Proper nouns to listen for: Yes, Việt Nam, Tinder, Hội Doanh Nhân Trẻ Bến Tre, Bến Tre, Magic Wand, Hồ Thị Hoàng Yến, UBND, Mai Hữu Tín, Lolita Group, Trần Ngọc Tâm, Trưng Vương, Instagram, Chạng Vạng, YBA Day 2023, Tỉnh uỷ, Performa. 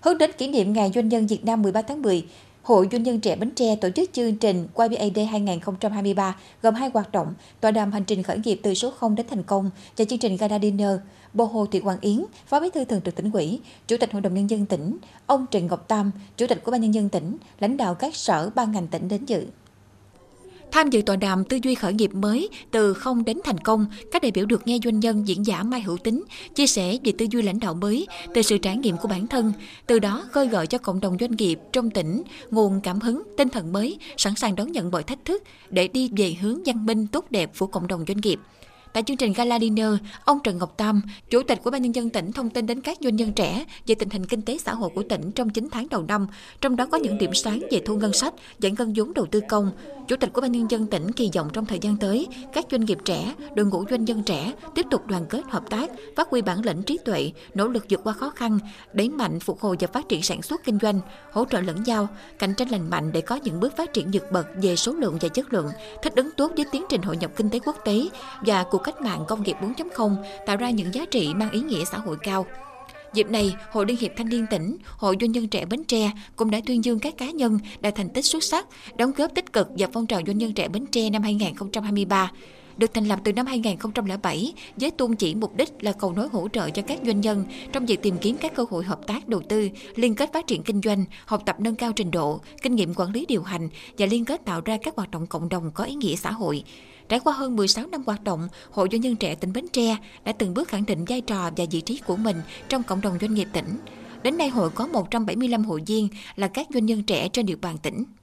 Hướng đến kỷ niệm Ngày Doanh nhân Việt Nam 13 tháng 10, Hội Doanh nhân Trẻ Bến Tre tổ chức chương trình YBA Day 2023 gồm 2 hoạt động, tọa đàm hành trình khởi nghiệp từ số 0 đến thành công và chương trình Gala Dinner. Bà Hồ Thị Hoàng Yến, Phó Bí thư Thường trực Tỉnh ủy, Chủ tịch Hội đồng Nhân dân tỉnh, ông Trần Ngọc Tâm, Chủ tịch của Ban Nhân dân tỉnh, lãnh đạo các sở, ban ngành tỉnh đến dự. Tham dự tọa đàm tư duy khởi nghiệp mới từ không đến thành công, các đại biểu được nghe doanh nhân diễn giả Mai Hữu Tín chia sẻ về tư duy lãnh đạo mới từ sự trải nghiệm của bản thân, từ đó khơi gợi cho cộng đồng doanh nghiệp trong tỉnh nguồn cảm hứng, tinh thần mới, sẵn sàng đón nhận mọi thách thức để đi về hướng văn minh tốt đẹp của cộng đồng doanh nghiệp. Tại chương trình Gala Dinner, ông Trần Ngọc Tâm, Chủ tịch Ủy ban Nhân dân tỉnh thông tin đến các doanh nhân trẻ về tình hình kinh tế xã hội của tỉnh trong 9 tháng đầu năm, trong đó có những điểm sáng về thu ngân sách, giải ngân vốn đầu tư công. Chủ tịch Ủy ban Nhân dân tỉnh kỳ vọng trong thời gian tới, các doanh nghiệp trẻ, đội ngũ doanh nhân trẻ tiếp tục đoàn kết hợp tác, phát huy bản lĩnh trí tuệ, nỗ lực vượt qua khó khăn, đẩy mạnh phục hồi và phát triển sản xuất kinh doanh, hỗ trợ lẫn nhau, cạnh tranh lành mạnh để có những bước phát triển vượt bậc về số lượng và chất lượng, thích ứng tốt với tiến trình hội nhập kinh tế quốc tế và cuộc cách mạng công nghiệp 4.0, tạo ra những giá trị mang ý nghĩa xã hội cao. Dịp này, Hội Liên hiệp Thanh niên tỉnh, Hội Doanh nhân Trẻ Bến Tre cũng đã tuyên dương các cá nhân đạt thành tích xuất sắc, đóng góp tích cực vào phong trào Doanh nhân Trẻ Bến Tre năm 2023. Được thành lập từ năm 2007 với tôn chỉ mục đích là cầu nối hỗ trợ cho các doanh nhân trong việc tìm kiếm các cơ hội hợp tác đầu tư, liên kết phát triển kinh doanh, học tập nâng cao trình độ, kinh nghiệm quản lý điều hành và liên kết tạo ra các hoạt động cộng đồng có ý nghĩa xã hội. Trải qua hơn 16 năm hoạt động, Hội Doanh nhân Trẻ tỉnh Bến Tre đã từng bước khẳng định vai trò và vị trí của mình trong cộng đồng doanh nghiệp tỉnh. Đến nay, hội có 175 hội viên là các doanh nhân trẻ trên địa bàn tỉnh.